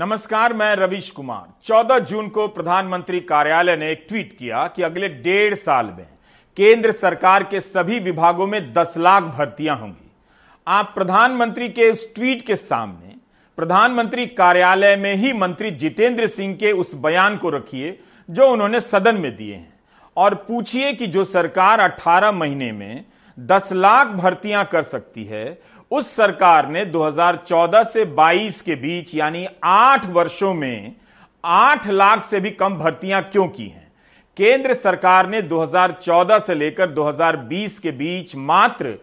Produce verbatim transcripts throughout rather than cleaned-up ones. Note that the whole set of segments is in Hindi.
नमस्कार, मैं रवीश कुमार। चौदह जून को प्रधानमंत्री कार्यालय ने एक ट्वीट किया कि अगले डेढ़ साल में केंद्र सरकार के सभी विभागों में दस लाख भर्तियां होंगी। आप प्रधानमंत्री के इस ट्वीट के सामने प्रधानमंत्री कार्यालय में ही मंत्री जितेंद्र सिंह के उस बयान को रखिए जो उन्होंने सदन में दिए हैं और पूछिए कि जो सरकार अठारह महीने में दस लाख भर्तियां कर सकती है, उस सरकार ने दो हज़ार चौदह से बाईस के बीच यानी आठ वर्षों में आठ लाख से भी कम भर्तियां क्यों की हैं। केंद्र सरकार ने दो हज़ार चौदह से लेकर दो हज़ार बीस के बीच मात्र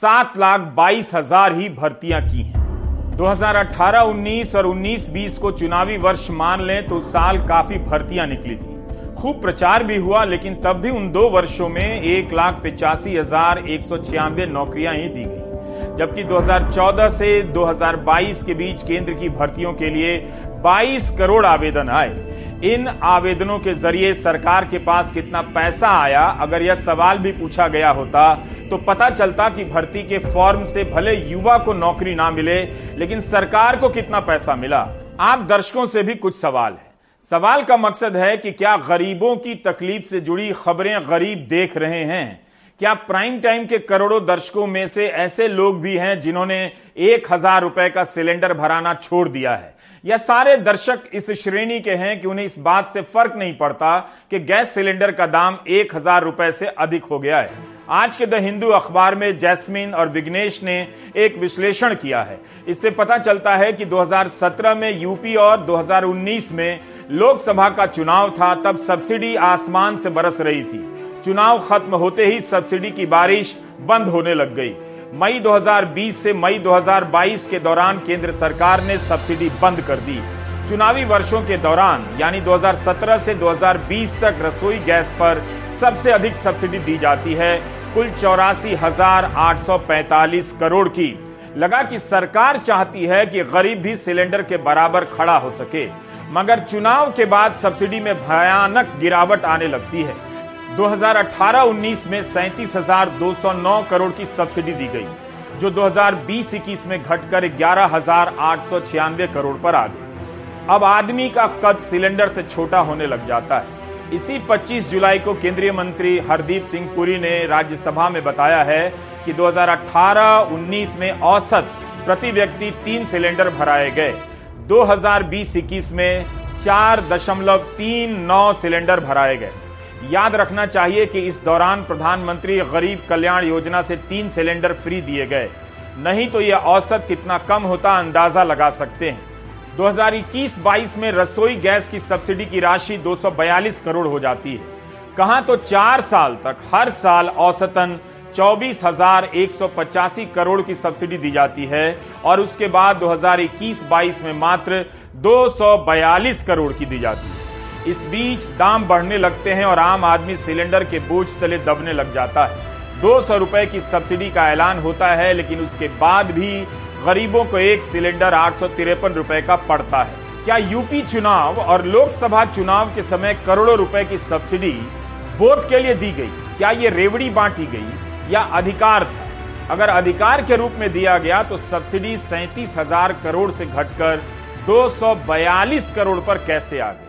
सात लाख बाईस हज़ार ही भर्तियां की हैं। दो हज़ार अठारह उन्नीस और उन्नीस बीस को चुनावी वर्ष मान लें तो साल काफी भर्तियां निकली थी, खूब प्रचार भी हुआ, लेकिन तब भी उन दो वर्षों में एक लाख पिचासी हजार एक सौ छियानवे नौकरियां ही दी गई, जबकि दो हज़ार चौदह से दो हज़ार बाईस के बीच केंद्र की भर्तियों के लिए बाईस करोड़ आवेदन आए। इन आवेदनों के जरिए सरकार के पास कितना पैसा आया, अगर यह सवाल भी पूछा गया होता तो पता चलता कि भर्ती के फॉर्म से भले युवा को नौकरी ना मिले, लेकिन सरकार को कितना पैसा मिला। आप दर्शकों से भी कुछ सवाल है। सवाल का मकसद है कि क्या गरीबों की तकलीफ से जुड़ी खबरें गरीब देख रहे हैं? क्या प्राइम टाइम के करोड़ों दर्शकों में से ऐसे लोग भी हैं जिन्होंने एक हजार रुपए का सिलेंडर भराना छोड़ दिया है? या सारे दर्शक इस श्रेणी के हैं कि उन्हें इस बात से फर्क नहीं पड़ता कि गैस सिलेंडर का दाम एक हजार रुपए से अधिक हो गया है? आज के द हिंदू अखबार में जैस्मीन और विग्नेश ने एक विश्लेषण किया है। इससे पता चलता है कि दो हज़ार सत्रह में यूपी और दो हज़ार उन्नीस में लोकसभा का चुनाव था, तब सब्सिडी आसमान से बरस रही थी। चुनाव खत्म होते ही सब्सिडी की बारिश बंद होने लग गई। मई दो हज़ार बीस से मई दो हज़ार बाईस के दौरान केंद्र सरकार ने सब्सिडी बंद कर दी। चुनावी वर्षों के दौरान यानी दो हज़ार सत्रह से दो हज़ार बीस तक रसोई गैस पर सबसे अधिक सब्सिडी दी जाती है, कुल चौरासी हजार आठ सौ पैंतालीस करोड़ की। लगा कि सरकार चाहती है कि गरीब भी सिलेंडर के बराबर खड़ा हो सके, मगर चुनाव के बाद सब्सिडी में भयानक गिरावट आने लगती है। दो हज़ार अठारह उन्नीस में सैंतीस हज़ार दो सौ नौ करोड़ की सब्सिडी दी गई, जो दो हज़ार बीस इक्कीस में घटकर ग्यारह हज़ार आठ सौ छियानवे करोड़ पर आ गई। अब आदमी का कद सिलेंडर से छोटा होने लग जाता है। इसी पच्चीस जुलाई को केंद्रीय मंत्री हरदीप सिंह पुरी ने राज्यसभा में बताया है कि दो हज़ार अठारह उन्नीस में औसत प्रति व्यक्ति तीन सिलेंडर भराए गए, दो हज़ार बीस इक्कीस में चार दशमलव तीन नौ सिलेंडर भराए गए। याद रखना चाहिए कि इस दौरान प्रधानमंत्री गरीब कल्याण योजना से तीन सिलेंडर फ्री दिए गए, नहीं तो यह औसत कितना कम होता अंदाजा लगा सकते हैं। दो हज़ार इक्कीस बाईस में रसोई गैस की सब्सिडी की राशि दो सौ बयालीस करोड़ हो जाती है। कहां तो चार साल तक हर साल औसतन चौबीस हज़ार एक सौ पचासी करोड़ की सब्सिडी दी जाती है और उसके बाद दो हज़ार इक्कीस बाईस में मात्र दो सौ बयालीस करोड़ की दी जाती है। इस बीच दाम बढ़ने लगते हैं और आम आदमी सिलेंडर के बोझ तले दबने लग जाता है। दो सौ रुपए की सब्सिडी का ऐलान होता है, लेकिन उसके बाद भी गरीबों को एक सिलेंडर आठ सौ तिरपन रुपए का पड़ता है। क्या यूपी चुनाव और लोकसभा चुनाव के समय करोड़ों रुपए की सब्सिडी वोट के लिए दी गई? क्या ये रेवड़ी बांटी गई या अधिकार था? अगर अधिकार के रूप में दिया गया तो सब्सिडी सैंतीस हजार करोड़ से घटकर दो सौ बयालीस करोड़ पर कैसे आ गई?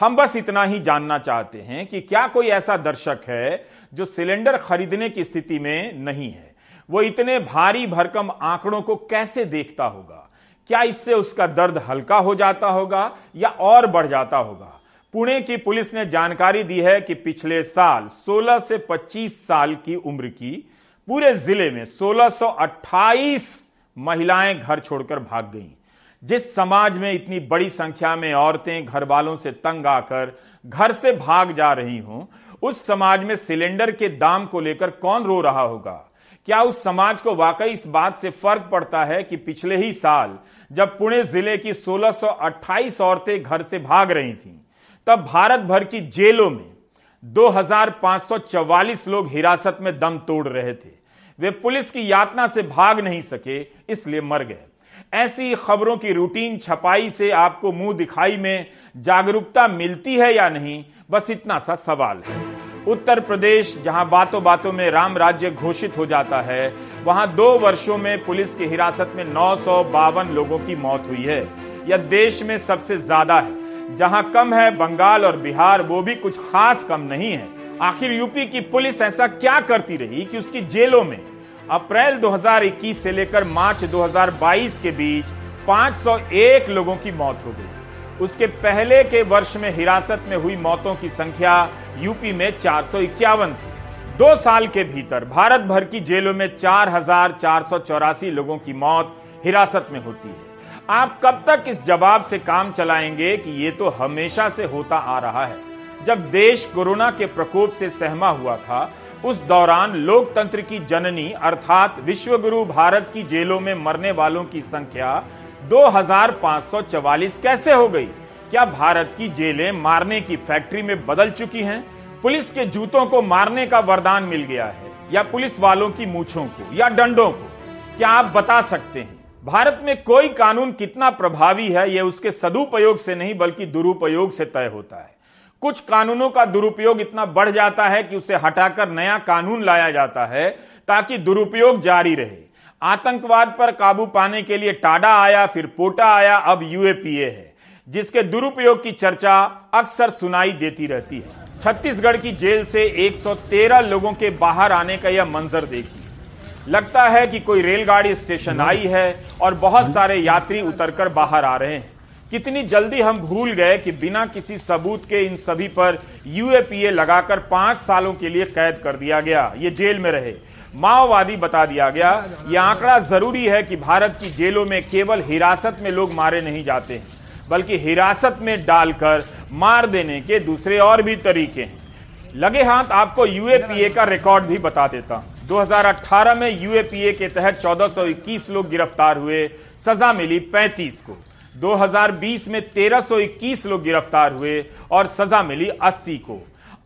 हम बस इतना ही जानना चाहते हैं कि क्या कोई ऐसा दर्शक है जो सिलेंडर खरीदने की स्थिति में नहीं है? वो इतने भारी भरकम आंकड़ों को कैसे देखता होगा? क्या इससे उसका दर्द हल्का हो जाता होगा या और बढ़ जाता होगा? पुणे की पुलिस ने जानकारी दी है कि पिछले साल सोलह से पच्चीस साल की उम्र की पूरे जिले में सोलह सौ अट्ठाईस महिलाएं घर छोड़कर भाग गईं। जिस समाज में इतनी बड़ी संख्या में औरतें घर वालों से तंग आकर घर से भाग जा रही हों, उस समाज में सिलेंडर के दाम को लेकर कौन रो रहा होगा? क्या उस समाज को वाकई इस बात से फर्क पड़ता है कि पिछले ही साल जब पुणे जिले की सोलह सौ अट्ठाईस औरतें घर से भाग रही थीं, तब भारत भर की जेलों में दो हज़ार पाँच सौ चौवालीस लोग हिरासत में दम तोड़ रहे थे। वे पुलिस की यातना से भाग नहीं सके, इसलिए मर गए। ऐसी खबरों की रूटीन छपाई से आपको मुंह दिखाई में जागरूकता मिलती है या नहीं, बस इतना सा सवाल है। उत्तर प्रदेश, जहां बातों बातों में राम राज्य घोषित हो जाता है, वहां दो वर्षों में पुलिस की हिरासत में नौ सौ बावन लोगों की मौत हुई है। यह देश में सबसे ज्यादा है। जहां कम है बंगाल और बिहार, वो भी कुछ खास कम नहीं है। आखिर यूपी की पुलिस ऐसा क्या करती रही कि उसकी जेलों में अप्रैल दो हज़ार इक्कीस से लेकर मार्च दो हज़ार बाईस के बीच पाँच सौ एक लोगों की मौत हो गई। उसके पहले के वर्ष में हिरासत में हुई मौतों की संख्या यूपी में चार सौ इक्यावन थी। दो साल के भीतर भारत भर की जेलों में चार हजार चार सौ चौरासी लोगों की मौत हिरासत में होती है। आप कब तक इस जवाब से काम चलाएंगे कि ये तो हमेशा से होता आ रहा है। जब देश कोरोना के प्रकोप से सहमा हुआ था, उस दौरान लोकतंत्र की जननी अर्थात विश्वगुरु भारत की जेलों में मरने वालों की संख्या दो हज़ार पाँच सौ चवालीस कैसे हो गई? क्या भारत की जेलें मारने की फैक्ट्री में बदल चुकी हैं? पुलिस के जूतों को मारने का वरदान मिल गया है या पुलिस वालों की मूंछों को या डंडों को? क्या आप बता सकते हैं भारत में कोई कानून कितना प्रभावी है? यह उसके सदुपयोग से नहीं बल्कि दुरुपयोग से तय होता है। कुछ कानूनों का दुरुपयोग इतना बढ़ जाता है कि उसे हटाकर नया कानून लाया जाता है ताकि दुरुपयोग जारी रहे। आतंकवाद पर काबू पाने के लिए टाडा आया, फिर पोटा आया, अब यूएपीए है, जिसके दुरुपयोग की चर्चा अक्सर सुनाई देती रहती है। छत्तीसगढ़ की जेल से एक सौ तेरह लोगों के बाहर आने का यह मंजर देखिए। लगता है कि कोई रेलगाड़ी स्टेशन आई है और बहुत सारे यात्री उतरकर बाहर आ रहे हैं। कितनी जल्दी हम भूल गए कि बिना किसी सबूत के इन सभी पर यूएपीए लगाकर पांच सालों के लिए कैद कर दिया गया, ये जेल में रहे, माओवादी बता दिया गया। यह आंकड़ा जरूरी है कि भारत की जेलों में केवल हिरासत में लोग मारे नहीं जाते हैं, बल्कि हिरासत में डालकर मार देने के दूसरे और भी तरीके हैं। लगे हाथ आपको यूएपीए का रिकॉर्ड भी बता देता हूं। दो हज़ार अठारह में यूएपीए के तहत चौदह सौ इक्कीस लोग गिरफ्तार हुए, सजा मिली पैंतीस को। दो हज़ार बीस में तेरह सौ इक्कीस लोग गिरफ्तार हुए और सजा मिली अस्सी को।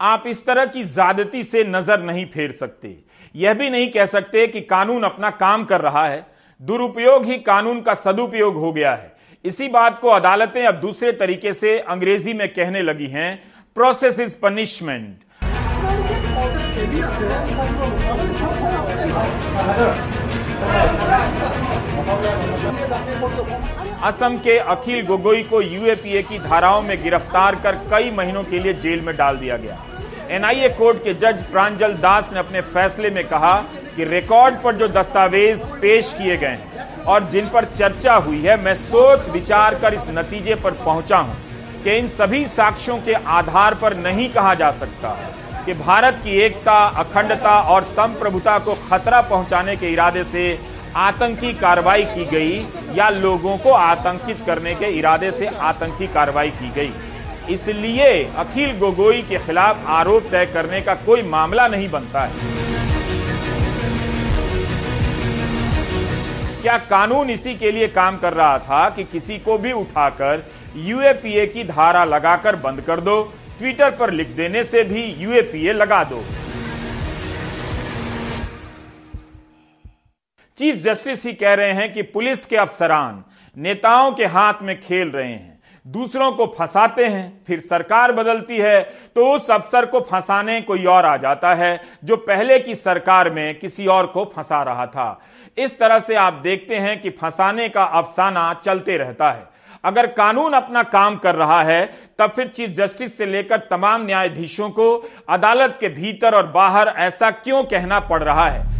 आप इस तरह की ज्यादती से नजर नहीं फेर सकते। यह भी नहीं कह सकते कि कानून अपना काम कर रहा है। दुरुपयोग ही कानून का सदुपयोग हो गया है। इसी बात को अदालतें अब दूसरे तरीके से अंग्रेजी में कहने लगी हैं, प्रोसेस इज पनिशमेंट। असम के अखिल गोगोई को यूएपीए की धाराओं में गिरफ्तार कर कई महीनों के लिए जेल में डाल दिया गया। एनआईए कोर्ट के जज प्रांजल दास ने अपने फैसले में कहा कि रिकॉर्ड पर जो दस्तावेज पेश किए गए हैं और जिन पर चर्चा हुई है, मैं सोच विचार कर इस नतीजे पर पहुंचा हूं कि इन सभी साक्ष्यों के आधार पर नहीं कहा जा सकता कि भारत की एकता, अखंडता और संप्रभुता को खतरा पहुंचाने के इरादे से आतंकी कार्रवाई की गई या लोगों को आतंकित करने के इरादे से आतंकी कार्रवाई की गई। इसलिए अखिल गोगोई के खिलाफ आरोप तय करने का कोई मामला नहीं बनता है। क्या कानून इसी के लिए काम कर रहा था कि किसी को भी उठाकर यूएपीए की धारा लगाकर बंद कर दो, ट्विटर पर लिख देने से भी यूएपीए लगा दो? चीफ जस्टिस ही कह रहे हैं कि पुलिस के अफसरान नेताओं के हाथ में खेल रहे हैं, दूसरों को फंसाते हैं, फिर सरकार बदलती है तो उस अफसर को फंसाने कोई और आ जाता है जो पहले की सरकार में किसी और को फंसा रहा था। इस तरह से आप देखते हैं कि फंसाने का अफसाना चलते रहता है। अगर कानून अपना काम कर रहा है, तब फिर चीफ जस्टिस से लेकर तमाम न्यायाधीशों को अदालत के भीतर और बाहर ऐसा क्यों कहना पड़ रहा है?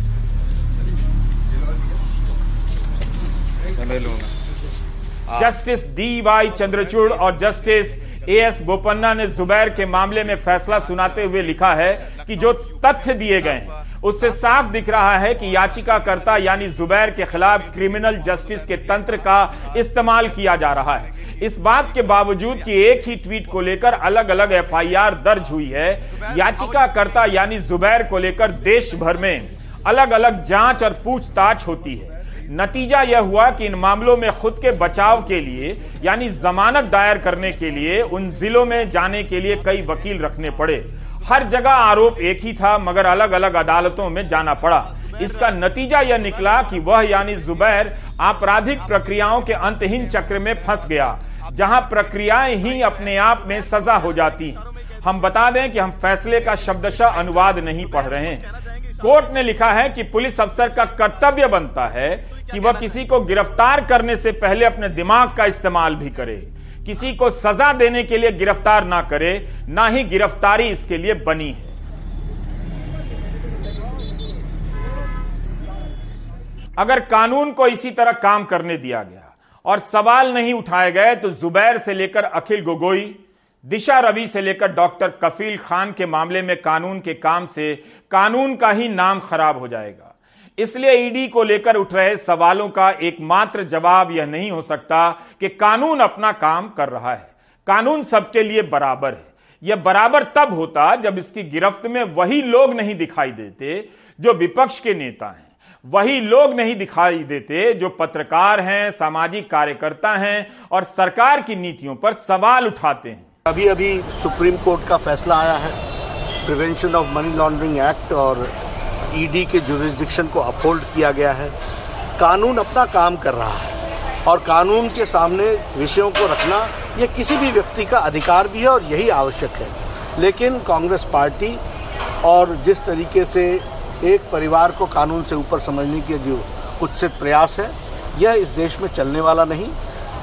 जस्टिस डी वाई चंद्रचूड़ और जस्टिस ए एस बोपन्ना ने जुबैर के मामले में फैसला सुनाते हुए लिखा है कि जो तथ्य दिए गए हैं उससे साफ दिख रहा है कि याचिकाकर्ता यानी जुबैर के खिलाफ क्रिमिनल जस्टिस के तंत्र का इस्तेमाल किया जा रहा है। इस बात के बावजूद कि एक ही ट्वीट को लेकर अलग अलग एफआईआर दर्ज हुई है, याचिकाकर्ता यानी जुबैर को लेकर देश भर में अलग अलग जांच और पूछताछ होती है। नतीजा यह हुआ कि इन मामलों में खुद के बचाव के लिए यानी जमानत दायर करने के लिए उन जिलों में जाने के लिए कई वकील रखने पड़े। हर जगह आरोप एक ही था, मगर अलग अलग अदालतों में जाना पड़ा। इसका नतीजा यह निकला कि वह यानी जुबैर आपराधिक प्रक्रियाओं के अंतहीन चक्र में फंस गया, जहां प्रक्रियाएं ही अपने आप में सजा हो जाती हैं। हम बता दें कि हम फैसले का शब्दशः अनुवाद नहीं पढ़ रहे हैं। कोर्ट ने लिखा है कि पुलिस अफसर का कर्तव्य बनता है कि वह किसी को गिरफ्तार करने से पहले अपने दिमाग का इस्तेमाल भी करे, किसी को सजा देने के लिए गिरफ्तार ना करे, ना ही गिरफ्तारी इसके लिए बनी है। अगर कानून को इसी तरह काम करने दिया गया और सवाल नहीं उठाए गए तो जुबैर से लेकर अखिल गोगोई, दिशा रवि से लेकर डॉक्टर कफील खान के मामले में कानून के काम से कानून का ही नाम खराब हो जाएगा। इसलिए ईडी को लेकर उठ रहे सवालों का एकमात्र जवाब यह नहीं हो सकता कि कानून अपना काम कर रहा है, कानून सबके लिए बराबर है। यह बराबर तब होता जब इसकी गिरफ्त में वही लोग नहीं दिखाई देते जो विपक्ष के नेता हैं, वही लोग नहीं दिखाई देते जो पत्रकार हैं, सामाजिक कार्यकर्ता हैं और सरकार की नीतियों पर सवाल उठाते हैं। अभी अभी सुप्रीम कोर्ट का फैसला आया है, prevention of money laundering act और ईडी के जुरिसडिक्शन को अपहोल्ड किया गया है। कानून अपना काम कर रहा है और कानून के सामने विषयों को रखना यह किसी भी व्यक्ति का अधिकार भी है और यही आवश्यक है। लेकिन कांग्रेस पार्टी और जिस तरीके से एक परिवार को कानून से ऊपर समझने के जो कुत्सित प्रयास है, यह इस देश में चलने वाला नहीं।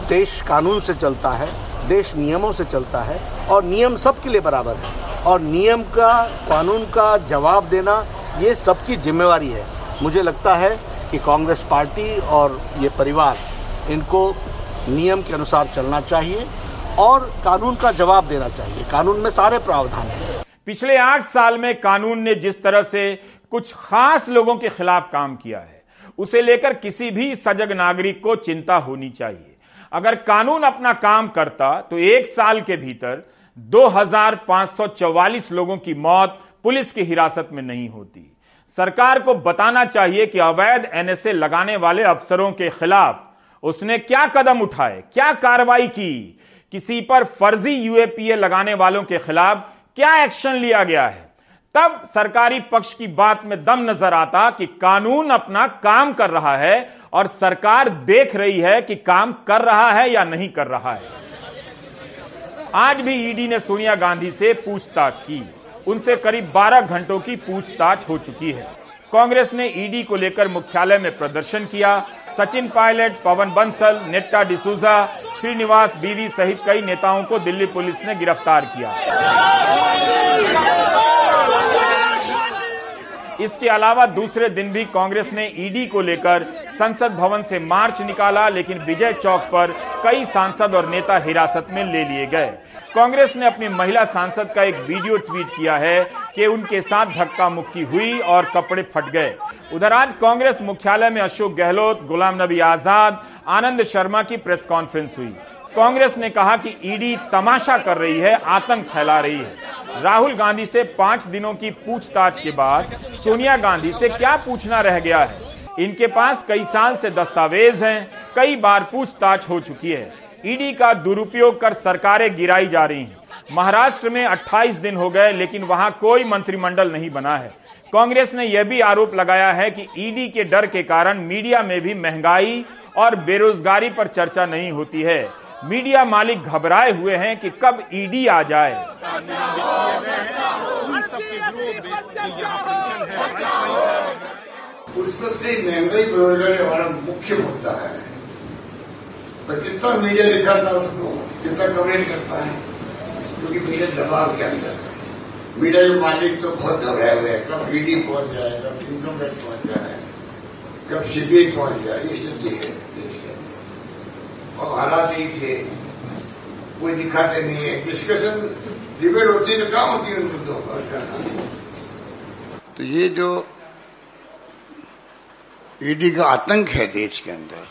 देश कानून से चलता है, देश नियमों से चलता है और नियम सबके लिए बराबर है और नियम का, कानून का जवाब देना ये सबकी जिम्मेवारी है। मुझे लगता है कि कांग्रेस पार्टी और ये परिवार, इनको नियम के अनुसार चलना चाहिए और कानून का जवाब देना चाहिए। कानून में सारे प्रावधान हैं। पिछले आठ साल में कानून ने जिस तरह से कुछ खास लोगों के खिलाफ काम किया है, उसे लेकर किसी भी सजग नागरिक को चिंता होनी चाहिए। अगर कानून अपना काम करता तो एक साल के भीतर दो हजार पांच सौ चौवालीस लोगों की मौत पुलिस की हिरासत में नहीं होती। सरकार को बताना चाहिए कि अवैध एनएसए लगाने वाले अफसरों के खिलाफ उसने क्या कदम उठाए, क्या कार्रवाई की, किसी पर फर्जी यूएपीए लगाने वालों के खिलाफ क्या एक्शन लिया गया है। तब सरकारी पक्ष की बात में दम नजर आता कि कानून अपना काम कर रहा है और सरकार देख रही है कि काम कर रहा है या नहीं कर रहा है। आज भी ईडी ने सोनिया गांधी से पूछताछ की, उनसे करीब बारह घंटों की पूछताछ हो चुकी है। कांग्रेस ने ईडी को लेकर मुख्यालय में प्रदर्शन किया। सचिन पायलट, पवन बंसल, नेटा डिसूजा, श्रीनिवास बीवी सहित कई नेताओं को दिल्ली पुलिस ने गिरफ्तार किया। इसके अलावा दूसरे दिन भी कांग्रेस ने ईडी को लेकर संसद भवन से मार्च निकाला, लेकिन विजय चौक पर कई सांसद और नेता हिरासत में ले लिए गए। कांग्रेस ने अपनी महिला सांसद का एक वीडियो ट्वीट किया है कि उनके साथ धक्का मुक्की हुई और कपड़े फट गए। उधर आज कांग्रेस मुख्यालय में अशोक गहलोत, गुलाम नबी आजाद, आनंद शर्मा की प्रेस कॉन्फ्रेंस हुई। कांग्रेस ने कहा कि ईडी तमाशा कर रही है, आतंक फैला रही है। राहुल गांधी से पांच दिनों की पूछताछ के बाद सोनिया गांधी से क्या पूछना रह गया है। इनके पास कई साल से दस्तावेज हैं, कई बार पूछताछ हो चुकी है। ईडी का दुरुपयोग कर सरकारें गिराई जा रही हैं। महाराष्ट्र में अट्ठाईस दिन हो गए लेकिन वहां कोई मंत्रिमंडल नहीं बना है। कांग्रेस ने यह भी आरोप लगाया है कि ईडी के डर के कारण मीडिया में भी महंगाई और बेरोजगारी पर चर्चा नहीं होती है। मीडिया मालिक घबराए हुए हैं कि कब ईडी आ जाए। पुस्तक महंगाई बेरोजगारी हमारा मुख्य मुद्दा है, पर कितना मीडिया दिखाता है उसको, कितना कवरेज करता है, क्योंकि मीडिया दबाव के अंदर है। मीडिया के मालिक तो बहुत घबराए हुए हैं, कब ईडी पहुंच जाए, कब इनकम टैक्स पहुंच जाए, कब सीबीआई पहुंच जाए। ये स्थिति है और हालात यही थे, कोई दिखाते नहीं है। डिस्कशन डिबेट होती है तो कहाँ होती है उन मुद्दों पर। तो ये जो ईडी का आतंक है देश के अंदर,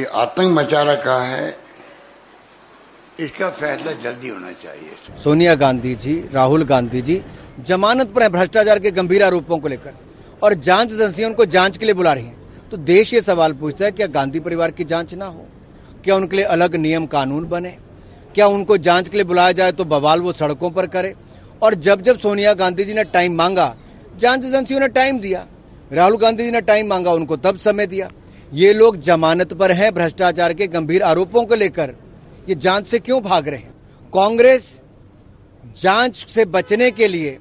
ये आतंक मचा रखा है, इसका फैसला जल्दी होना चाहिए। सोनिया गांधी जी, राहुल गांधी जी जमानत पर है भ्रष्टाचार के गंभीर आरोपों को लेकर और जांच एजेंसियां उनको जांच के लिए बुला रही हैं। तो देश ये सवाल पूछता है, क्या गांधी परिवार की जांच ना हो? क्या उनके लिए अलग नियम कानून बने? क्या उनको जांच के लिए बुलाया जाए तो बवाल वो सड़कों पर करे? और जब जब सोनिया गांधी जी ने टाइम मांगा, जांच एजेंसियों ने टाइम दिया। राहुल गांधी जी ने टाइम मांगा, उनको तब समय दिया। ये लोग जमानत पर हैं भ्रष्टाचार के गंभीर आरोपों को लेकर, ये जांच से क्यों भाग रहे हैं? कांग्रेस जांच से बचने के लिए,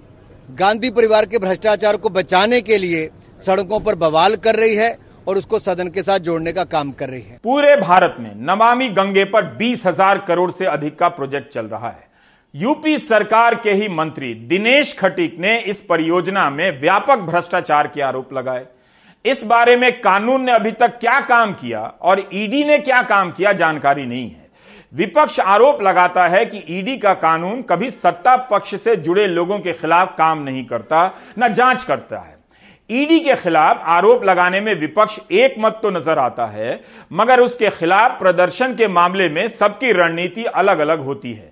गांधी परिवार के भ्रष्टाचार को बचाने के लिए सड़कों पर बवाल कर रही है और उसको सदन के साथ जोड़ने का काम कर रही है। पूरे भारत में नमामि गंगे पर बीस हजार करोड़ से अधिक का प्रोजेक्ट चल रहा है। यूपी सरकार के ही मंत्री दिनेश खटीक ने इस परियोजना में व्यापक भ्रष्टाचार के आरोप लगाए। इस बारे में कानून ने अभी तक क्या काम किया और ईडी ने क्या काम किया जानकारी नहीं है। विपक्ष आरोप लगाता है कि ईडी का कानून कभी सत्ता पक्ष से जुड़े लोगों के खिलाफ काम नहीं करता, न जांच करता है। ईडी के खिलाफ आरोप लगाने में विपक्ष एक मत तो नजर आता है, मगर उसके खिलाफ प्रदर्शन के मामले में सबकी रणनीति अलग अलग होती है।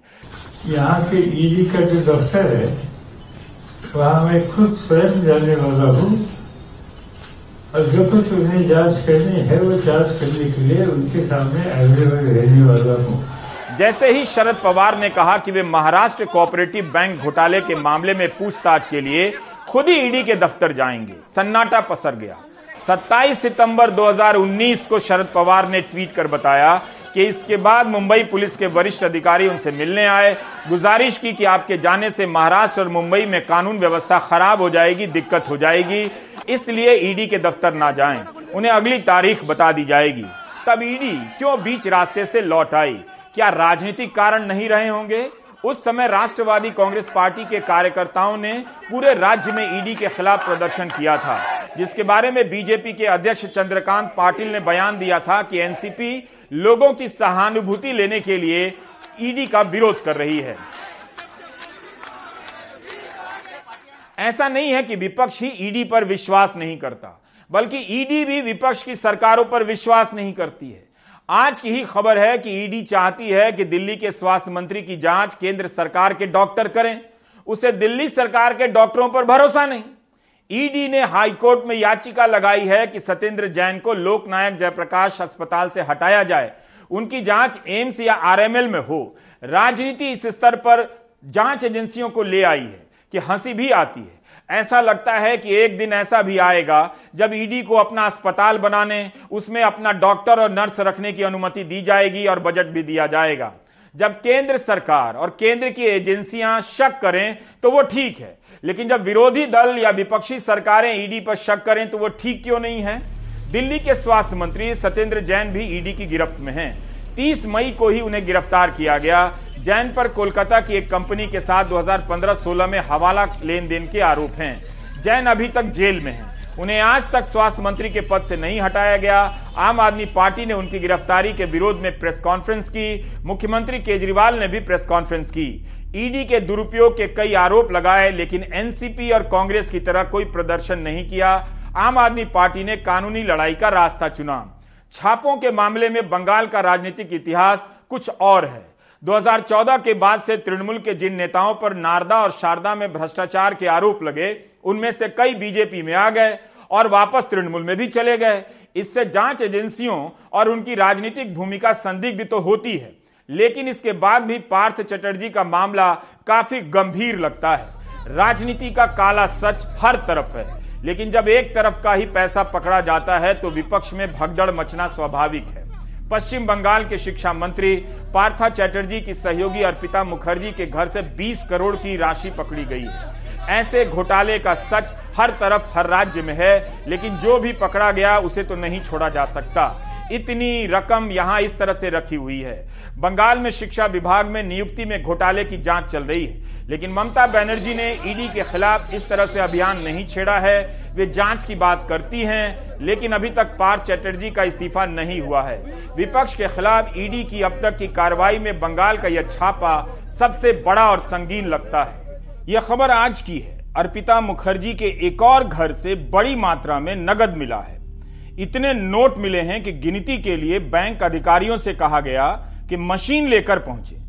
यहाँ के ईडी का जो दफ्तर है वहाँ मैं खुद स्वयं जाने वाला हूँ और जो कुछ उन्हें जांच करनी है वो जांच करने के लिए उनके सामने अवेलेबल रहने वाला हूँ। जैसे ही शरद पवार ने कहा कि वे महाराष्ट्र कोऑपरेटिव बैंक घोटाले के मामले में पूछताछ के लिए खुद ही ईडी के दफ्तर जाएंगे, सन्नाटा पसर गया। सत्ताईस सितंबर दो हजार उन्नीस को शरद पवार ने ट्वीट कर बताया कि इसके बाद मुंबई पुलिस के वरिष्ठ अधिकारी उनसे मिलने आए, गुजारिश की कि आपके जाने से महाराष्ट्र और मुंबई में कानून व्यवस्था खराब हो जाएगी, दिक्कत हो जाएगी, इसलिए ईडी के दफ्तर ना जाएं, उन्हें अगली तारीख बता दी जाएगी। तब ईडी क्यों बीच रास्ते से लौट आई? क्या राजनीतिक कारण नहीं रहे होंगे? उस समय राष्ट्रवादी कांग्रेस पार्टी के कार्यकर्ताओं ने पूरे राज्य में ईडी के खिलाफ प्रदर्शन किया था, जिसके बारे में बीजेपी के अध्यक्ष चंद्रकांत पाटिल ने बयान दिया था कि एनसीपी लोगों की सहानुभूति लेने के लिए ईडी का विरोध कर रही है। ऐसा नहीं है कि विपक्ष ही ईडी पर विश्वास नहीं करता, बल्कि ईडी भी विपक्ष की सरकारों पर विश्वास नहीं करती है। आज की ही खबर है कि ईडी चाहती है कि दिल्ली के स्वास्थ्य मंत्री की जांच केंद्र सरकार के डॉक्टर करें, उसे दिल्ली सरकार के डॉक्टरों पर भरोसा नहीं। ईडी ने हाईकोर्ट में याचिका लगाई है कि सतेंद्र जैन को लोकनायक जयप्रकाश अस्पताल से हटाया जाए, उनकी जांच एम्स या आरएमएल में हो। राजनीति इस स्तर पर जांच एजेंसियों को ले आई है कि हंसी भी आती है। ऐसा लगता है कि एक दिन ऐसा भी आएगा जब ईडी को अपना अस्पताल बनाने, उसमें अपना डॉक्टर और नर्स रखने की अनुमति दी जाएगी और बजट भी दिया जाएगा। जब केंद्र सरकार और केंद्र की एजेंसियां शक करें तो वो ठीक है, लेकिन जब विरोधी दल या विपक्षी सरकारें ईडी पर शक करें तो वो ठीक क्यों नहीं है? दिल्ली के स्वास्थ्य मंत्री सतेंद्र जैन भी ईडी की गिरफ्त में हैं। तीस मई को ही उन्हें गिरफ्तार किया गया। जैन पर कोलकाता की एक कंपनी के साथ दो हजार पंद्रह सोलह में हवाला लेन देन के आरोप हैं। जैन अभी तक जेल में हैं। उन्हें आज तक स्वास्थ्य मंत्री के पद से नहीं हटाया गया। आम आदमी पार्टी ने उनकी गिरफ्तारी के विरोध में प्रेस कॉन्फ्रेंस की, मुख्यमंत्री केजरीवाल ने भी प्रेस कॉन्फ्रेंस की। ईडी के दुरुपयोग के कई आरोप लगाए, लेकिन एनसीपी और कांग्रेस की तरह कोई प्रदर्शन नहीं किया। आम आदमी पार्टी ने कानूनी लड़ाई का रास्ता चुना। छापों के मामले में बंगाल का राजनीतिक इतिहास कुछ और है। दो हजार चौदह के बाद से तृणमूल के जिन नेताओं पर नारदा और शारदा में भ्रष्टाचार के आरोप लगे, उनमें से कई बीजेपी में आ गए और वापस तृणमूल में भी चले गए। इससे जांच एजेंसियों और उनकी राजनीतिक भूमिका संदिग्ध तो होती है, लेकिन इसके बाद भी पार्थ चटर्जी का मामला काफी गंभीर लगता है। राजनीति का काला सच हर तरफ है, लेकिन जब एक तरफ का ही पैसा पकड़ा जाता है तो विपक्ष में भगदड़ मचना स्वाभाविक है। पश्चिम बंगाल के शिक्षा मंत्री पार्था चटर्जी की सहयोगी अर्पिता मुखर्जी के घर से बीस करोड़ की राशि पकड़ी गई है। ऐसे घोटाले का सच हर तरफ हर राज्य में है, लेकिन जो भी पकड़ा गया उसे तो नहीं छोड़ा जा सकता। इतनी रकम यहाँ इस तरह से रखी हुई है। बंगाल में शिक्षा विभाग में नियुक्ति में घोटाले की जांच चल रही है, लेकिन ममता बनर्जी ने ईडी के खिलाफ इस तरह से अभियान नहीं छेड़ा है। वे जांच की बात करती हैं, लेकिन अभी तक पार्थ चटर्जी का इस्तीफा नहीं हुआ है। विपक्ष के खिलाफ ईडी की अब तक की कार्रवाई में बंगाल का यह छापा सबसे बड़ा और संगीन लगता है। यह खबर आज की है। अर्पिता मुखर्जी के एक और घर से बड़ी मात्रा में नगद मिला है। इतने नोट मिले हैं कि गिनती के लिए बैंक अधिकारियों से कहा गया कि मशीन लेकर पहुंचे।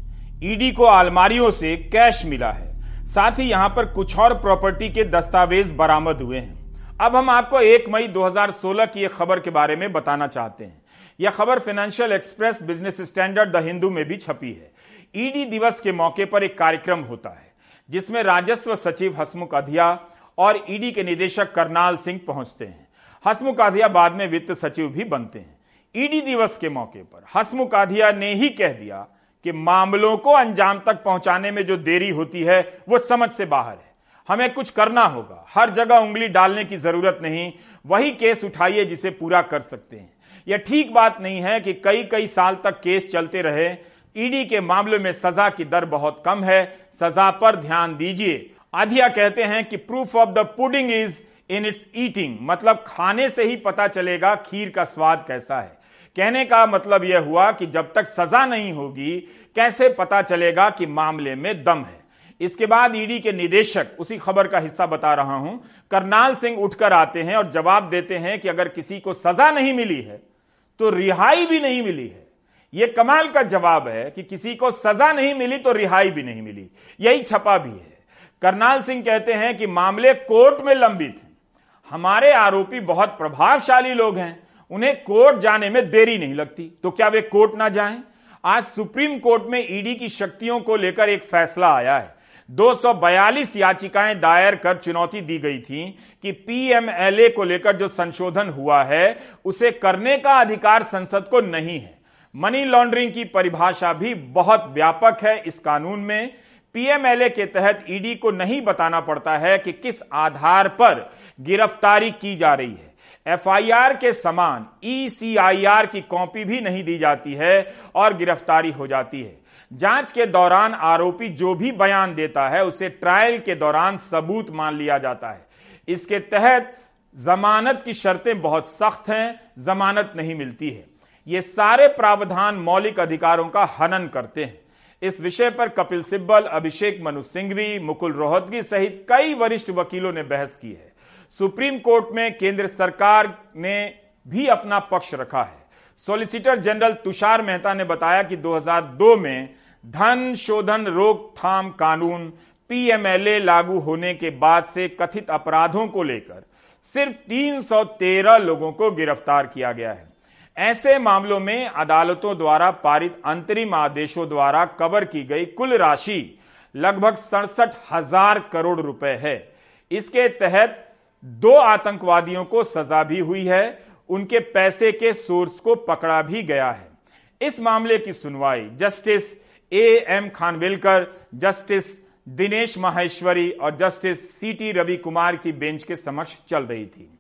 ईडी को अलमारियों से कैश मिला है, साथ ही यहां पर कुछ और प्रॉपर्टी के दस्तावेज बरामद हुए हैं। अब हम आपको एक मई दो हजार सोलह की एक खबर के बारे में बताना चाहते हैं। यह खबर Financial Express, Business Standard, the Hindu में भी छपी है। ईडी दिवस के मौके पर एक कार्यक्रम होता है जिसमें राजस्व सचिव हसमुख अधिया और ईडी के निदेशक करनाल सिंह पहुंचते हैं। हसमुख अधिया बाद में वित्त सचिव भी बनते हैं। ईडी दिवस के मौके पर हसमुख अधिया ने ही कह दिया कि मामलों को अंजाम तक पहुंचाने में जो देरी होती है वो समझ से बाहर है। हमें कुछ करना होगा, हर जगह उंगली डालने की जरूरत नहीं, वही केस उठाइए जिसे पूरा कर सकते हैं। यह ठीक बात नहीं है कि कई कई साल तक केस चलते रहे। ईडी के मामले में सजा की दर बहुत कम है, सजा पर ध्यान दीजिए। अधिया कहते हैं कि proof of the pudding is in its eating, मतलब खाने से ही पता चलेगा खीर का स्वाद कैसा है। कहने का मतलब यह हुआ कि जब तक सजा नहीं होगी कैसे पता चलेगा कि मामले में दम है। इसके बाद ईडी के निदेशक, उसी खबर का हिस्सा बता रहा हूं, करनाल सिंह उठकर आते हैं और जवाब देते हैं कि अगर किसी को सजा नहीं मिली है तो रिहाई भी नहीं मिली है। यह कमाल का जवाब है कि किसी को सजा नहीं मिली तो रिहाई भी नहीं मिली, यही छपा भी है। करनाल सिंह कहते हैं कि मामले कोर्ट में लंबित हैं, हमारे आरोपी बहुत प्रभावशाली लोग हैं, उन्हें कोर्ट जाने में देरी नहीं लगती, तो क्या वे कोर्ट ना जाएं? आज सुप्रीम कोर्ट में ईडी की शक्तियों को लेकर एक फैसला आया है। दो सौ बयालीस याचिकाएं दायर कर चुनौती दी गई थी कि पीएमएलए को लेकर जो संशोधन हुआ है उसे करने का अधिकार संसद को नहीं है। मनी लॉन्ड्रिंग की परिभाषा भी बहुत व्यापक है इस कानून में। पीएमएलए के तहत ईडी को नहीं बताना पड़ता है कि किस आधार पर गिरफ्तारी की जा रही है। एफआईआर के समान ईसीआईआर की कॉपी भी नहीं दी जाती है और गिरफ्तारी हो जाती है। जांच के दौरान आरोपी जो भी बयान देता है उसे ट्रायल के दौरान सबूत मान लिया जाता है। इसके तहत जमानत की शर्तें बहुत सख्त हैं, जमानत नहीं मिलती है। ये सारे प्रावधान मौलिक अधिकारों का हनन करते हैं। इस विषय पर कपिल सिब्बल, अभिषेक मनु सिंघवी, मुकुल रोहतगी सहित कई वरिष्ठ वकीलों ने बहस की है। सुप्रीम कोर्ट में केंद्र सरकार ने भी अपना पक्ष रखा है। सॉलिसिटर जनरल तुषार मेहता ने बताया कि दो हज़ार दो में धन शोधन रोकथाम कानून पीएमएलए लागू होने के बाद से कथित अपराधों को लेकर सिर्फ तीन सौ तेरह लोगों को गिरफ्तार किया गया है। ऐसे मामलों में अदालतों द्वारा पारित अंतरिम आदेशों द्वारा कवर की गई कुल राशि लगभग सड़सठ हजार करोड़ रुपए है। इसके तहत दो आतंकवादियों को सजा भी हुई है, उनके पैसे के सोर्स को पकड़ा भी गया है। इस मामले की सुनवाई justice A M Khanwilkar, justice Dinesh Maheshwari और जस्टिस सीटी रवि कुमार की बेंच के समक्ष चल रही थी।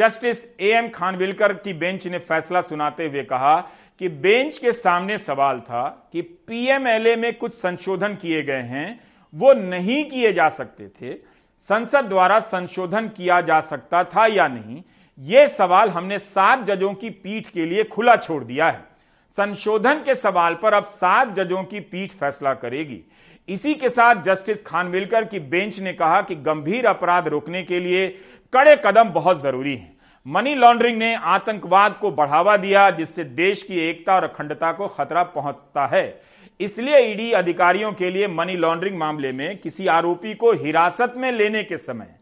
जस्टिस ए एम खानविलकर की बेंच ने फैसला सुनाते हुए कहा कि बेंच के सामने सवाल था कि पीएमएलए में कुछ संशोधन किए गए हैं, वो नहीं किए जा सकते थे, संसद द्वारा संशोधन किया जा सकता था या नहीं। यह सवाल हमने सात जजों की पीठ के लिए खुला छोड़ दिया है। संशोधन के सवाल पर अब सात जजों की पीठ फैसला करेगी। इसी के साथ जस्टिस खानविलकर की बेंच ने कहा कि गंभीर अपराध रोकने के लिए कड़े कदम बहुत जरूरी हैं। मनी लॉन्ड्रिंग ने आतंकवाद को बढ़ावा दिया जिससे देश की एकता और अखंडता को खतरा पहुंचता है, इसलिए ईडी अधिकारियों के लिए मनी लॉन्ड्रिंग मामले में किसी आरोपी को हिरासत में लेने के समय